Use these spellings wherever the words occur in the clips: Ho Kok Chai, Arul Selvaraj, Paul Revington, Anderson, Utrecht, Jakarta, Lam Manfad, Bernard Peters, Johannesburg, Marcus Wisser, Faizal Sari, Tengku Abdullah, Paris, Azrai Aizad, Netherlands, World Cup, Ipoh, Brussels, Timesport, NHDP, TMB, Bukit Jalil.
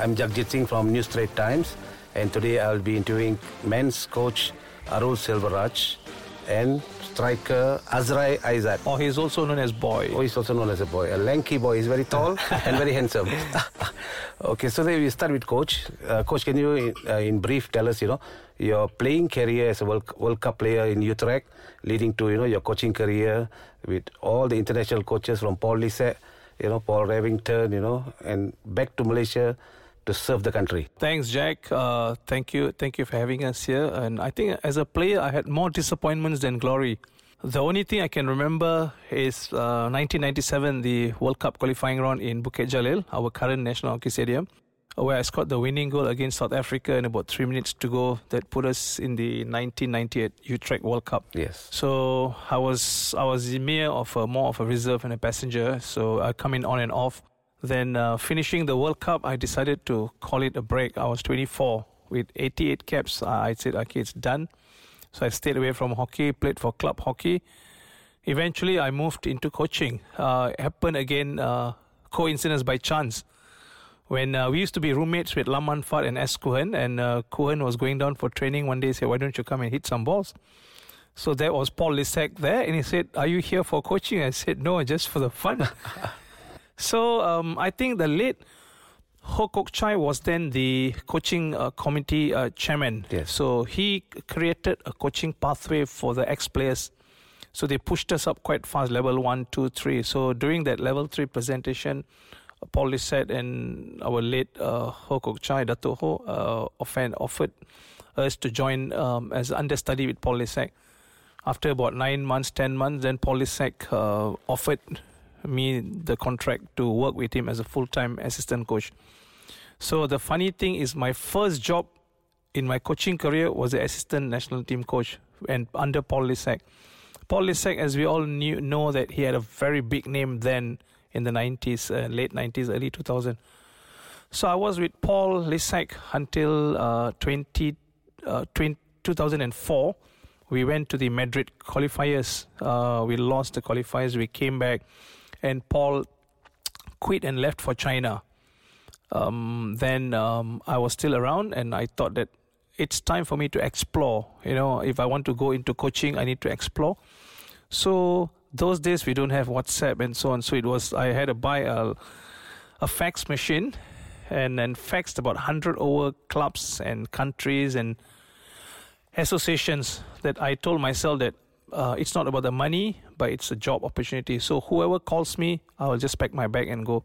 I'm Jagjit Singh from New Straits Times, and today I'll be interviewing men's coach Arul Selvaraj and striker Azrai Aizad. Oh, he's also known as Boy. Oh, he's also known as a boy. A lanky boy. He's very tall and very handsome. Okay, so then we start with Coach. Coach, can you in brief tell us, your playing career as a World Cup player in Utrecht, leading to, your coaching career with all the international coaches from Paul Lissek, Paul Revington, and back to Malaysia to serve the country. Thanks, Jack. Thank you for having us here. And I think as a player, I had more disappointments than glory. The only thing I can remember is 1997, the World Cup qualifying round in Bukit Jalil, our current National Hockey Stadium, where I scored the winning goal against South Africa in about 3 minutes to go. That put us in the 1998 Utrecht World Cup. Yes. So I was the mayor of more of a reserve and a passenger. So I come in on and off. Then finishing the World Cup, I decided to call it a break. I was 24 with 88 caps. I said, okay, it's done. So I stayed away from hockey, played for club hockey. Eventually, I moved into coaching. It happened again, coincidence by chance. When we used to be roommates with Lam Manfad and Kuhan, and Kuhan was going down for training one day, he said, why don't you come and hit some balls? So there was Paul Lissek there, and he said, are you here for coaching? I said, no, just for the fun. So I think the late Ho Kok Chai was then the coaching committee chairman. Yes. So he created a coaching pathway for the ex-players. So they pushed us up quite fast, level 1, 2, 3. So during that level 3 presentation, Paul Lissette and our late Ho Kok Chai, Dato Ho, offered us to join as understudy with Paul Lissette. After about 9 months, 10 months, then Paul Lissette offered me the contract to work with him as a full-time assistant coach. So the funny thing is, my first job in my coaching career was the assistant national team coach and under Paul Lissek. Paul Lissek, as we all know, that he had a very big name then in the 90s, late 90s, early 2000. So I was with Paul Lissek until 2004. We went to the Madrid qualifiers. We lost the qualifiers. We came back. And Paul quit and left for China. Then I was still around, and I thought that it's time for me to explore. If I want to go into coaching, I need to explore. So those days we don't have WhatsApp and so on. So I had to buy a fax machine, and then faxed about 100 over clubs and countries and associations. That I told myself that it's not about the money, but it's a job opportunity. So whoever calls me, I will just pack my bag and go.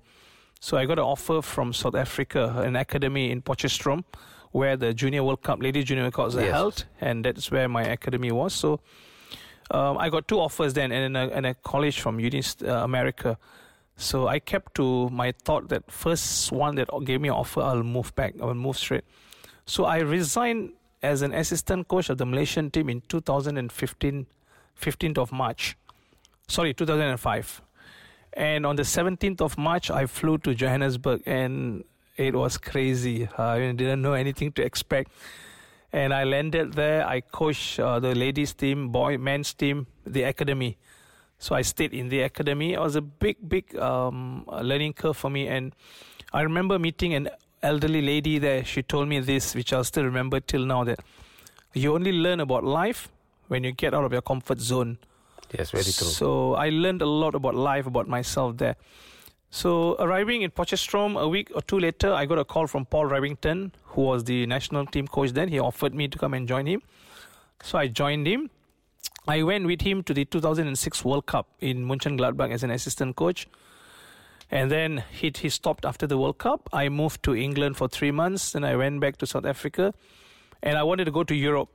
So I got an offer from South Africa, an academy in Potchefstroom, where the Junior World Cup, Lady Junior World Cup was held, and that's where my academy was. So I got two offers then, and a college from America. So I kept to my thought that first one that gave me an offer, I'll move back. I will move straight. So I resigned as an assistant coach of the Malaysian team in 2015. 2005, and on the 17th of March I flew to Johannesburg, and it was crazy. I didn't know anything to expect, and I landed there. I coached the ladies team, men's team, the academy. So I stayed in the academy. It was a big learning curve for me, and I remember meeting an elderly lady there. She told me this, which I'll still remember till now, that you only learn about life when you get out of your comfort zone. Yes, very true. So I learned a lot about life, about myself there. So arriving in Potchefstroom, a week or two later, I got a call from Paul Revington, who was the national team coach then. He offered me to come and join him. So I joined him. I went with him to the 2006 World Cup in Munchengladbach as an assistant coach. And then he stopped after the World Cup. I moved to England for 3 months, and I went back to South Africa. And I wanted to go to Europe.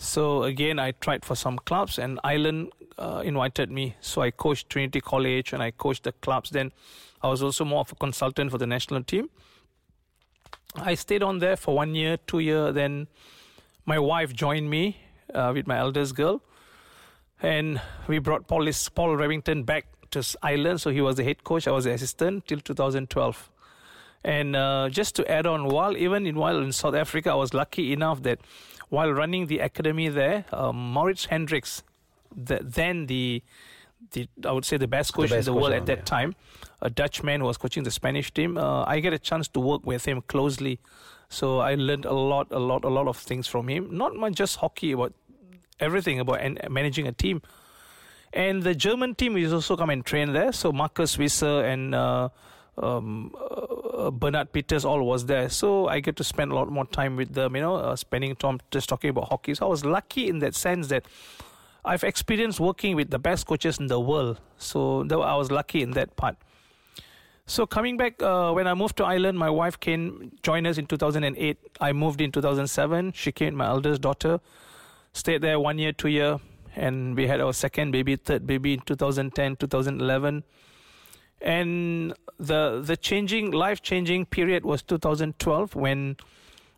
So again, I tried for some clubs, and Ireland invited me. So I coached Trinity College, and I coached the clubs. Then I was also more of a consultant for the national team. I stayed on there for 1 year, 2 years. Then my wife joined me with my eldest girl. And we brought Paul Revington back to Ireland. So he was the head coach. I was the assistant till 2012. And just to add on, while in South Africa, I was lucky enough that while running the academy there, Moritz Hendricks, then the I would say the best coach in the world at that time. A Dutchman who was coaching the Spanish team. I get a chance to work with him closely. So I learned a lot of things from him. Not much just hockey, but everything about managing a team. And the German team is also come and train there. So Marcus Wisser and Bernard Peters all was there. So I get to spend a lot more time with them, spending time just talking about hockey. So I was lucky in that sense that I've experienced working with the best coaches in the world. So I was lucky in that part. So coming back, when I moved to Ireland, my wife joined us in 2008. I moved in 2007. She came, my eldest daughter, stayed there 1 year, 2 years, and we had our second baby, third baby in 2010, 2011. And the life-changing period was 2012 when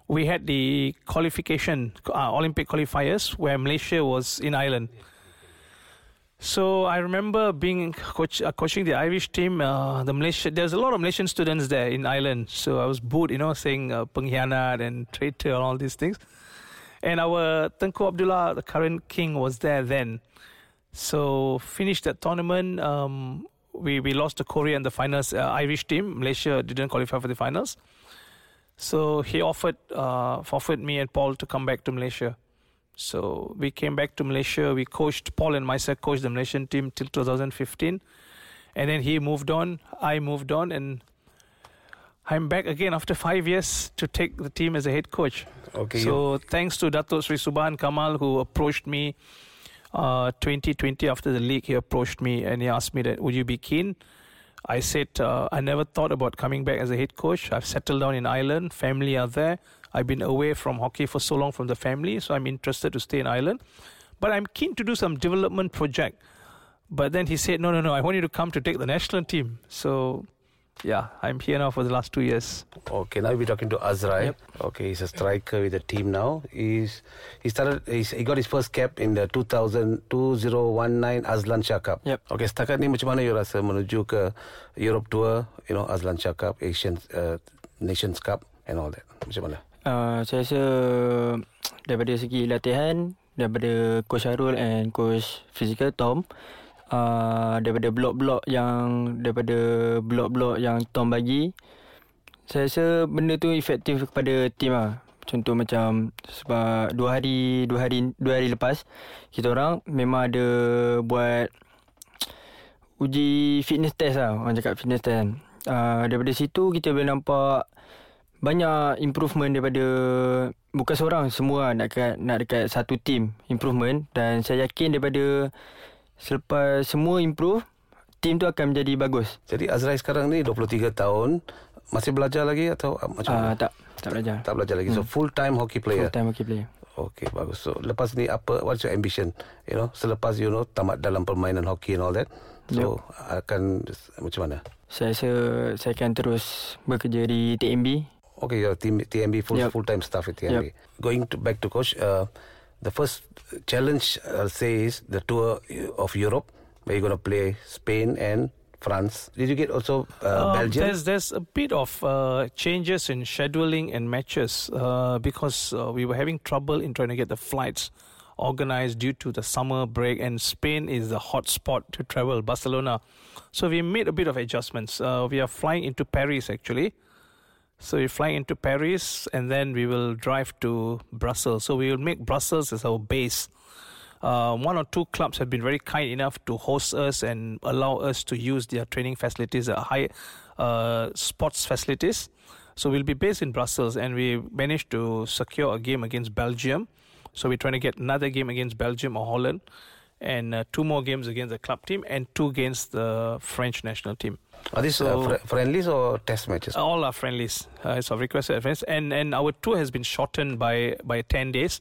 we had the qualification, Olympic qualifiers, where Malaysia was in Ireland. So I remember being coaching the Irish team. There's a lot of Malaysian students there in Ireland. So I was booed, saying pengkhianat and traitor and all these things. And our Tengku Abdullah, the current king, was there then. So finished that tournament. We lost to Korea in the finals. Irish team, Malaysia didn't qualify for the finals. So he offered me and Paul to come back to Malaysia. So we came back to Malaysia. We coached, Paul and myself coached the Malaysian team till 2015. And then he moved on, I moved on, and I'm back again after 5 years to take the team as a head coach. Okay. So thanks to Dato Sri Subhan Kamal, who approached me 2020 after the league. He approached me and he asked me that, would you be keen? I said, I never thought about coming back as a head coach. I've settled down in Ireland. Family are there. I've been away from hockey for so long from the family. So I'm interested to stay in Ireland. But I'm keen to do some development project. But then he said, no, I want you to come to take the national team. So, yeah, I'm here now for the last 2 years. Okay, now we'll be talking to Azrai. Yep. Okay, he's a striker with the team now. He got his first cap in the 2019 Azlan Shah Cup. Yep. Okay, setakat ni macam mana you rasa menuju ke Europe tour, Azlan Shah Cup, Asian Nations Cup and all that. Macam mana? Saya rasa daripada segi latihan, daripada Coach Arul and Coach Physical Tom, daripada blok-blok yang Tom bagi, saya rasa benda tu efektif kepada tim lah. Contoh macam sebab dua hari lepas kita orang memang ada buat uji fitness test lah, orang cakap fitness test kan. Daripada situ kita boleh nampak banyak improvement daripada bukan seorang, semua nak dekat satu tim improvement, dan saya yakin daripada selepas semua improve, team tu akan menjadi bagus. Jadi Azrai sekarang ni 23 tahun, masih belajar lagi atau macam mana? Tak belajar. Tak belajar lagi. So full time hockey player. Okay, bagus. So lepas ni apa, what's your ambition? Selepas tamat dalam permainan hockey and all that. So akan macam mana? Saya akan terus bekerja di TMB. Okay, your TMB full time staff at TMB. Yep. Back to coach, the first challenge, I'll say, is the tour of Europe, where you're going to play Spain and France. Did you get also Belgium? There's a bit of changes in scheduling and matches because we were having trouble in trying to get the flights organized due to the summer break, and Spain is the hot spot to travel, Barcelona. So we made a bit of adjustments. We are flying into Paris, actually. So we're flying into Paris and then we will drive to Brussels. So we will make Brussels as our base. One or two clubs have been very kind enough to host us and allow us to use their training facilities, high sports facilities. So we'll be based in Brussels, and we managed to secure a game against Belgium. So we're trying to get another game against Belgium or Holland, and two more games against the club team and two against the French national team. Are these friendlies or test matches? All are friendlies. So I've requested friends. And our tour has been shortened by 10 days.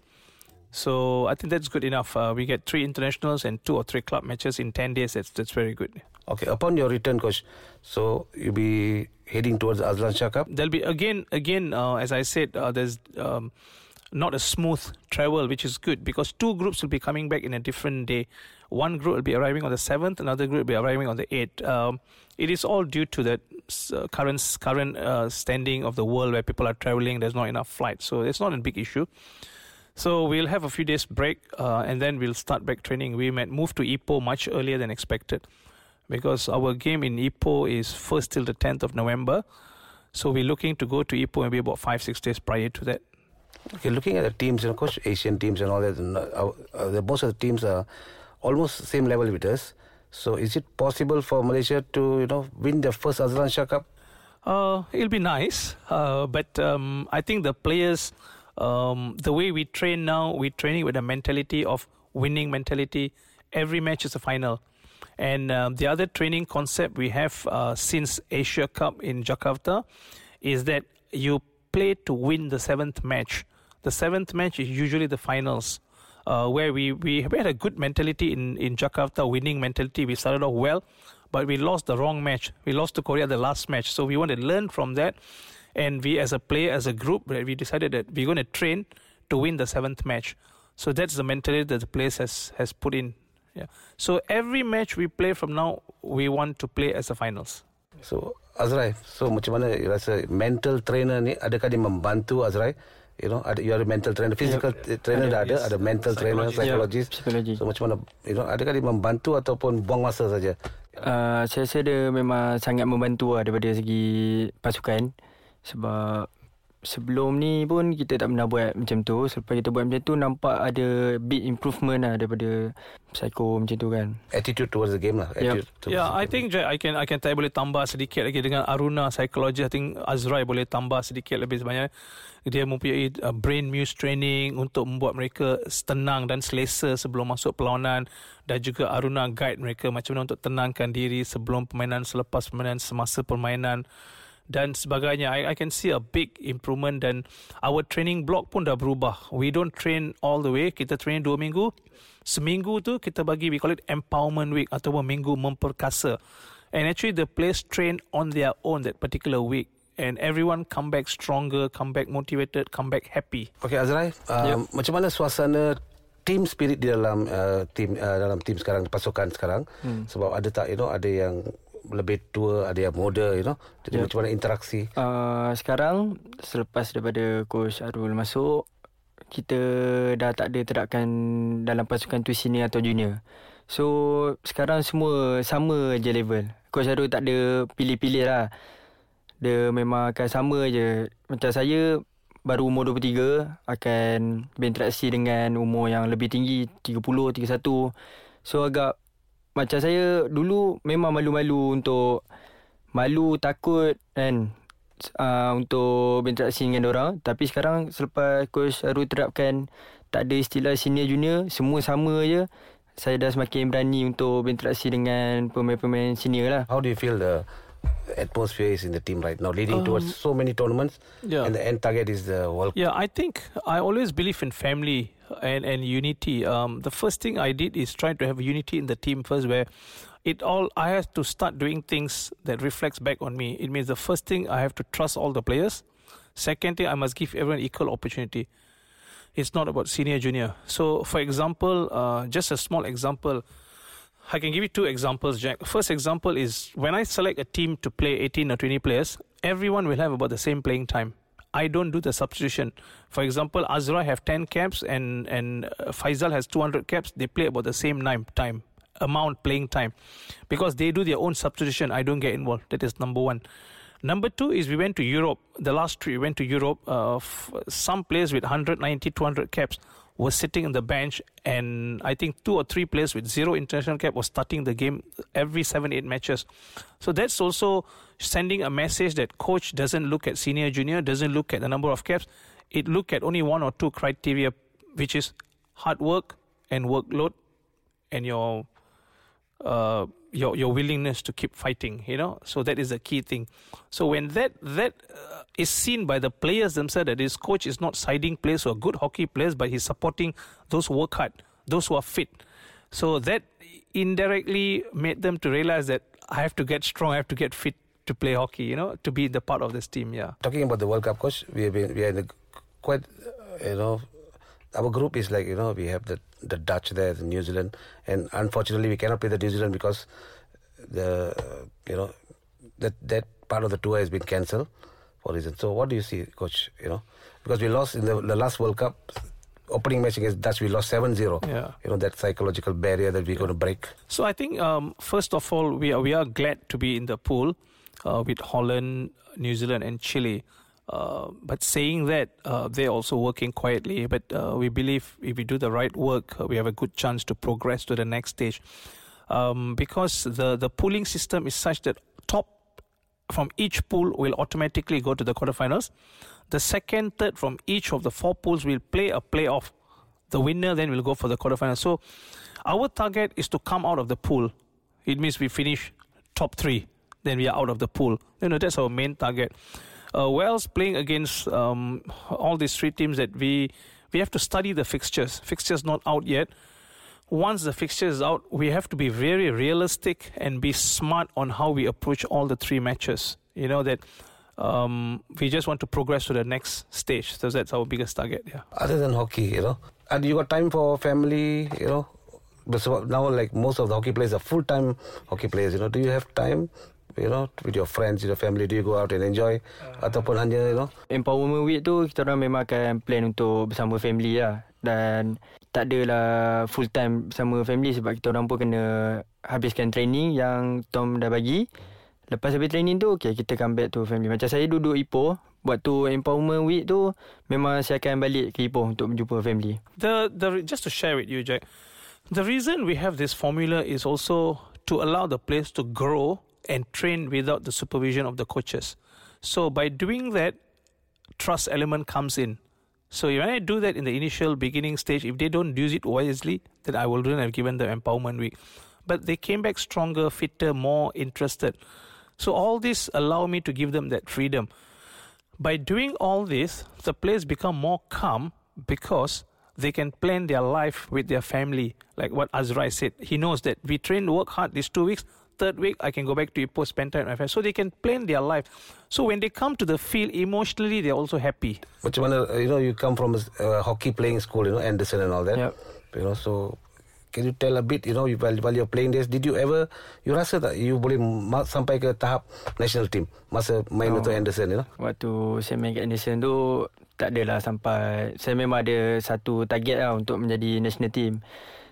So I think that's good enough. We get 3 internationals and 2 or 3 club matches in 10 days. That's very good. Okay, upon your return, coach, so you'll be heading towards Azlan Shah Cup? There'll be, again, as I said, there's not a smooth travel, which is good, because 2 groups will be coming back in a different day. One group will be arriving on the 7th, another group will be arriving on the 8th. It is all due to the current standing of the world, where people are traveling. There's not enough flights, so it's not a big issue. So we'll have a few days break and then we'll start back training. We might move to Ipoh much earlier than expected because our game in Ipoh is 1st till the 10th of November. So we're looking to go to Ipoh maybe about 5-6 days prior to that. Okay, looking at the teams, you know, coach, Asian teams and all that, most of the teams are almost same level with us. So is it possible for Malaysia to, you know, win the first Azlan Shah Cup? It'll be nice, but I think the players, the way we train now, we're training with a mentality of winning mentality. Every match is a final. And the other training concept we have since Asia Cup in Jakarta is that you play to win the 7th match. The 7th match is usually the finals, where we had a good mentality in Jakarta, winning mentality. We started off well, but we lost the wrong match. We lost to Korea the last match. So we want to learn from that. And we as a player, as a group, we decided that we're going to train to win the 7th match. So that's the mentality that the players has put in. Yeah. So every match we play from now, we want to play as the finals. So Azrai, so macam mana as a mental trainer ni, adakah dia membantu Azrai? You know, you are a mental trainer, physical trainer dah ada, ada mental trainer, psychologist. So macam mana, you know, adakah dia membantu ataupun buang masa saja? Saya rasa dia memang sangat membantu lah daripada segi pasukan. Sebab sebelum ni pun kita tak pernah buat macam tu. Selepas kita buat macam tu, nampak ada big improvement lah daripada psycho macam tu kan. Attitude towards the game lah. Yep. Yeah, I think I can tak boleh tambah sedikit lagi dengan Aruna, psychologist. I think Azrai boleh tambah sedikit lebih sebanyak. Dia mempunyai brain muse training untuk membuat mereka tenang dan selesa sebelum masuk perlawanan. Dan juga Aruna guide mereka macam mana untuk tenangkan diri sebelum permainan, selepas permainan, semasa permainan dan sebagainya. I can see a big improvement dan our training block pun dah berubah. We don't train all the way. Kita train 2 minggu. Seminggu tu kita bagi, we call it empowerment week ataupun minggu memperkasa. And actually the players train on their own that particular week. And everyone come back stronger, come back motivated, come back happy. Okay Azrai, macam mana suasana team spirit di dalam team sekarang, pasukan sekarang? Sebab ada tak, you know, ada yang lebih tua, ada yang muda, you know. Jadi macam mana interaksi? Sekarang selepas daripada coach Arul masuk, kita dah tak ada terapkan dalam pasukan tu senior atau junior. So sekarang semua sama je level. Coach Arul tak ada pilih-pilih lah. Dia memang akan sama je. Macam saya baru umur 23, akan berinteraksi dengan umur yang lebih tinggi, 30, 31. So agak macam saya dulu memang malu takut kan, untuk berinteraksi dengan orang. Tapi sekarang selepas coach Arul terapkan tak ada istilah senior junior, semua sama je, saya dah semakin berani untuk berinteraksi dengan pemain-pemain senior lah. How do you feel the atmosphere is in the team right now, leading towards so many tournaments, and the end target is the World Cup? Yeah, I think I always believe in family and unity. The first thing I did is try to have unity in the team first, where I have to start doing things that reflects back on me. It means the first thing, I have to trust all the players. Second thing, I must give everyone equal opportunity. It's not about senior junior. So for example, just a small example, I can give you 2 examples, Jack. First example is when I select a team to play 18 or 20 players, everyone will have about the same playing time. I don't do the substitution. For example, Azrai have 10 caps and Faizal has 200 caps. They play about the same amount playing time because they do their own substitution. I don't get involved. That is number 1. Number 2 is we went to Europe. The last 3 we went to Europe. Some players with 190, 200 caps was sitting on the bench, and I think 2 or 3 players with 0 international cap was starting the game every 7-8 matches. So that's also sending a message that coach doesn't look at senior, junior, doesn't look at the number of caps. It look at only 1 or 2 criteria, which is hard work and workload and your willingness to keep fighting, you know. So that is the key thing. So when that is seen by the players themselves, that his coach is not siding players who are good hockey players, but he's supporting those who work hard, those who are fit. So that indirectly made them to realize that I have to get strong, I have to get fit to play hockey, you know, to be the part of this team. Yeah. Talking about the World Cup, coach, we are in a quite, you know, our group is like, you know, we have the Dutch there, the New Zealand, and unfortunately we cannot play the New Zealand because that part of the tour has been cancelled for reasons. So what do you see, coach? You know, because we lost in the last World Cup opening match against Dutch, we lost 7-0. Yeah. You know, that psychological barrier that we're going to break. So I think, first of all, we are glad to be in the pool with Holland, New Zealand and Chile. But saying that, they're also working quietly. But we believe if we do the right work, we have a good chance to progress to the next stage. Because the pooling system is such that top from each pool will automatically go to the quarterfinals. The second, third from each of the four pools will play a playoff. The winner then will go for the quarterfinals. So our target is to come out of the pool. It means we finish top three. Then we are out of the pool. You know, that's our main target. Wales playing against all these three teams that we have to study the fixtures. Fixtures not out yet. Once the fixture is out, we have to be very realistic and be smart on how we approach all the three matches. You know that we just want to progress to the next stage. So that's our biggest target. Yeah. Other than hockey, you know, and you got time for family, you know. So now, like most of the hockey players are full-time hockey players. You know, do you have time? You know, with your friends, your family, do you go out and enjoy? Ataupun hanya, you know, empowerment week tu kita orang memang akan plan untuk bersama family lah. Dan tak adalah full time bersama family sebab kita orang pun kena habiskan training yang Tom dah bagi. Lepas habis training tu, okay, kita come back to family. Macam saya duduk Ipoh, waktu empowerment week tu memang saya akan balik ke Ipoh untuk berjumpa family. Just to share with you, Jack, the reason we have this formula is also to allow the players to grow and train without the supervision of the coaches. So by doing that, trust element comes in. So when I do that in the initial beginning stage, if they don't use it wisely, then I wouldn't have given them empowerment week. But they came back stronger, fitter, more interested. So all this allow me to give them that freedom. By doing all this, the players become more calm because they can plan their life with their family. Like what Azrai said, he knows that we train, work hard these 2 weeks, third week, I can go back to Ipoh, spend time with my friends. So they can plan their life. So when they come to the field, emotionally, they're also happy. But you know, you come from a hockey playing school, you know, Anderson and all that. Yep. You know, so can you tell a bit, you know, while you're playing this, did you ever, you rasa tak, you boleh sampai ke tahap national team masa main untuk Anderson, you know? Waktu saya main kat Anderson tu, tak adalah sampai, saya memang ada satu target lah untuk menjadi national team.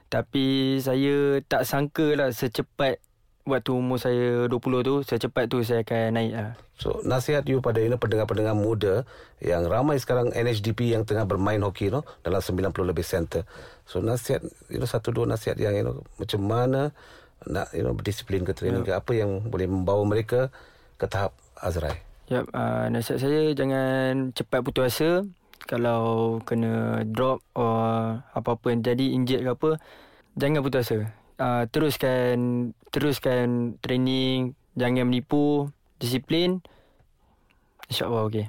Tapi saya tak sangka lah secepat waktu umur saya 20 tu, secepat tu saya akan naik lah. So, nasihat you pada you know, pendengar-pendengar muda yang ramai sekarang NHDP yang tengah bermain hoki, you know, dalam 90 lebih center. So, nasihat, you know, satu dua nasihat yang, you know, macam mana nak, you know, berdisiplin ke training ke, apa yang boleh membawa mereka ke tahap Azrai. Yep, nasihat saya jangan cepat putus asa. Kalau kena drop or apa-apa yang jadi, injet ke apa, jangan putus asa. Teruskan training, jangan menipu, disiplin, insyaAllah. Okay.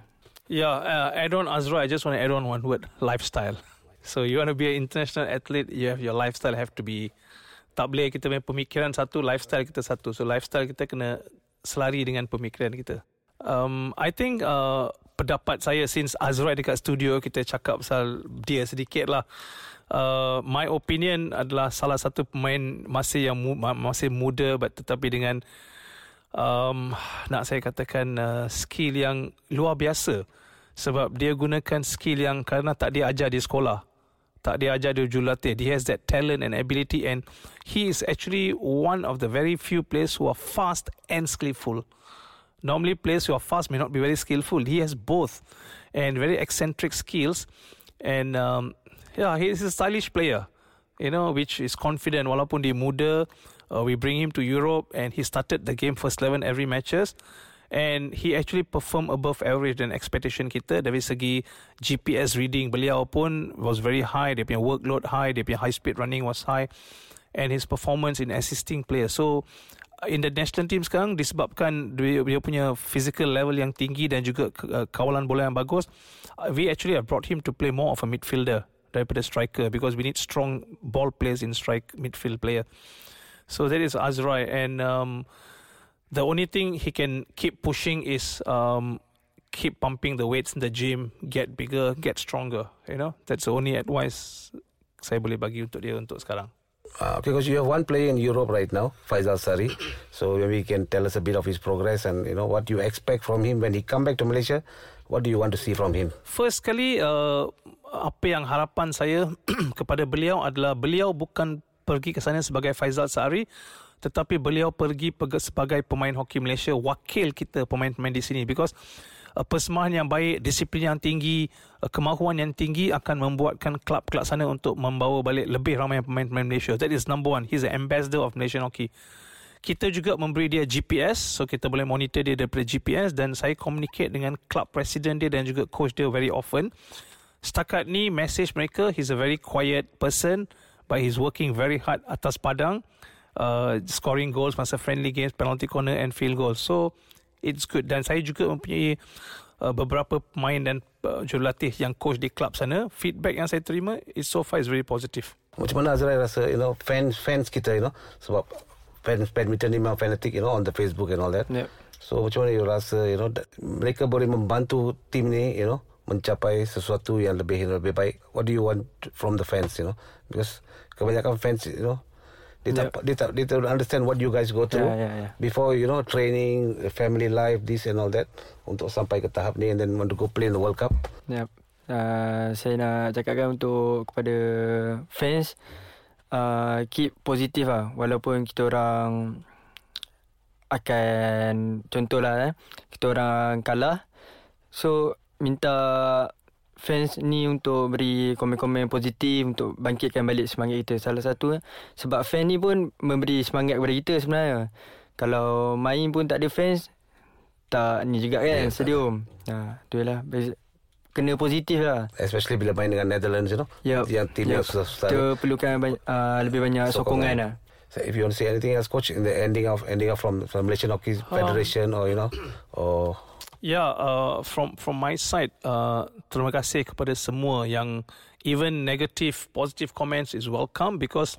Yeah, add on Azra, I just want to add on one word, lifestyle. So you want to be an international athlete, you have your lifestyle have to be, tak boleh kita punya pemikiran satu, lifestyle kita satu. So lifestyle kita kena selari dengan pemikiran kita. I think pendapat saya since Azrai dekat studio, kita cakap pasal dia sedikit lah. My opinion adalah salah satu pemain masih muda but tetapi dengan nak saya katakan skill yang luar biasa, sebab dia gunakan skill yang kerana tak dia ajar di sekolah, tak dia ajar di jurulatih. He has that talent and ability, and he is actually one of the very few players who are fast and skillful. Normally players who are fast may not be very skillful. He has both and very eccentric skills. And he's a stylish player, you know, which is confident. Walaupun dia muda, we bring him to Europe and he started the game first 11 every matches. And he actually performed above average than expectation kita. Dari segi GPS reading, beliau pun was very high. Dia punya workload high, dia punya high speed running was high. And his performance in assisting players. So, in the national team sekarang disebabkan dia punya physical level yang tinggi dan juga kawalan bola yang bagus, we actually have brought him to play more of a midfielder daripada striker because we need strong ball players in strike midfield player. So that is Azrai, and the only thing he can keep pushing is keep pumping the weights in the gym, get bigger, get stronger. You know, that's the only advice saya boleh bagi untuk dia untuk sekarang. Because you have one player in Europe right now, Faizal Sari. So maybe you can tell us a bit of his progress and, you know, what you expect from him when he come back to Malaysia. What do you want to see from him? First, apa yang harapan saya kepada beliau adalah beliau bukan pergi ke sana sebagai Faizal Sari, tetapi beliau pergi sebagai pemain hoki Malaysia, wakil kita pemain-pemain di sini, because persembahan yang baik, disiplin yang tinggi, kemahuan yang tinggi akan membuatkan klub-klub sana untuk membawa balik lebih ramai pemain-pemain Malaysia. That is number one. He's an ambassador of Malaysian hockey. Kita juga memberi dia GPS, so kita boleh monitor dia daripada GPS, dan saya communicate dengan club president dia dan juga coach dia very often. Setakat ni message mereka, he's a very quiet person but he's working very hard atas padang, scoring goals masa friendly games, penalty corner and field goals. So it's good. Dan saya juga mempunyai beberapa pemain dan jurulatih yang coach di club sana. Feedback yang saya terima is so far is very positive. Macam mana Azrai rasa, you know, fans kita, you know, sebab badminton ni memang fanatic, you know, on the Facebook and all that. Yep. So macam mana you rasa, you know, mereka boleh membantu tim ni, you know, mencapai sesuatu yang lebih baik? What do you want from the fans, you know? Because kebanyakan fans, you know, they don't understand what you guys go through before, you know, training, family life, this and all that, untuk sampai ke tahap ni and then want to go play in the World Cup. Yep. Saya nak cakapkan untuk kepada fans, keep positif lah. Walaupun kita orang akan, contohlah, kita orang kalah, so minta fans ni untuk beri komen-komen positif untuk bangkitkan balik semangat kita. Salah satu sebab fans ni pun memberi semangat kepada kita sebenarnya. Kalau main pun tak ada fans, tak ni juga kan, stadium. Tu lah, kena positif lah. Especially bila main dengan Netherlands, you know. Yep. Yang team yang susah-susah, kita perlukan lebih banyak sokongan lah. So if you want to say anything else, coach, in the ending of from Malaysian Hockey Federation or, you know, or... Yeah, from my side, terima kasih kepada semua yang even negative, positive comments is welcome, because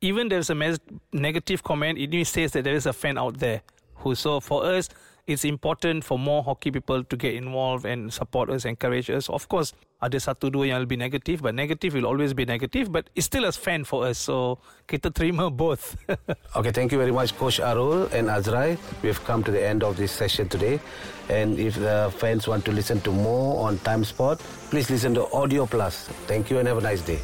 even there's a negative comment, it says that there is a fan out there. So for us, it's important for more hockey people to get involved and support us, encourage us. Of course, ada satu dua yang lebih negatif, but negative will always be negative, but it's still a fan for us. So kita terima both. Okay, thank you very much, Coach Arul and Azrai. We've come to the end of this session today. And if the fans want to listen to more on Time Sport, please listen to Audio Plus. Thank you and have a nice day.